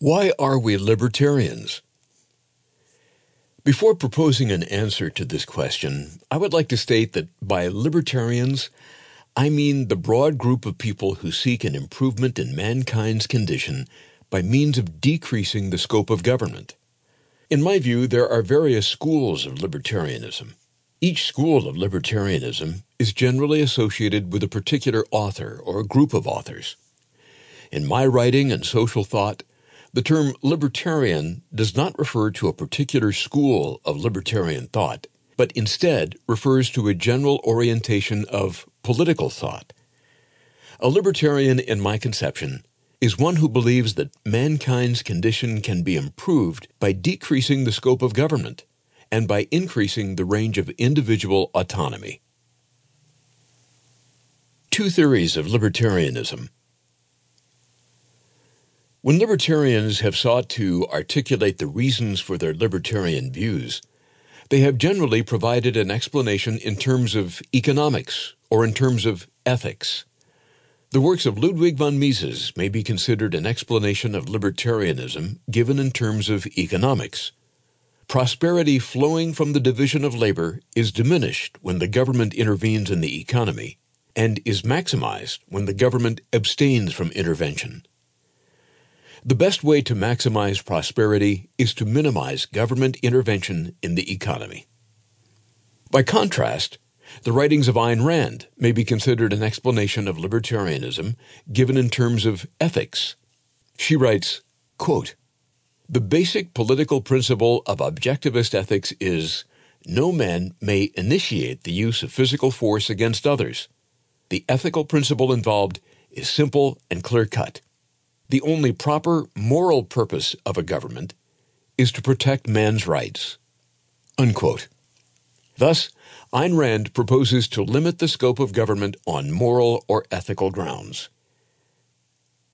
Why are we libertarians? Before proposing an answer to this question, I would like to state that by libertarians, I mean the broad group of people who seek an improvement in mankind's condition by means of decreasing the scope of government. In my view, there are various schools of libertarianism. Each school of libertarianism is generally associated with a particular author or a group of authors. In my writing and social thought, the term libertarian does not refer to a particular school of libertarian thought, but instead refers to a general orientation of political thought. A libertarian, in my conception, is one who believes that mankind's condition can be improved by decreasing the scope of government and by increasing the range of individual autonomy. Two theories of libertarianism. When libertarians have sought to articulate the reasons for their libertarian views, they have generally provided an explanation in terms of economics or in terms of ethics. The works of Ludwig von Mises may be considered an explanation of libertarianism given in terms of economics. Prosperity flowing from the division of labor is diminished when the government intervenes in the economy and is maximized when the government abstains from intervention. The best way to maximize prosperity is to minimize government intervention in the economy. By contrast, the writings of Ayn Rand may be considered an explanation of libertarianism given in terms of ethics. She writes, quote, "The basic political principle of objectivist ethics is, no man may initiate the use of physical force against others. The ethical principle involved is simple and clear-cut. The only proper moral purpose of a government is to protect man's rights." Unquote. Thus, Ayn Rand proposes to limit the scope of government on moral or ethical grounds.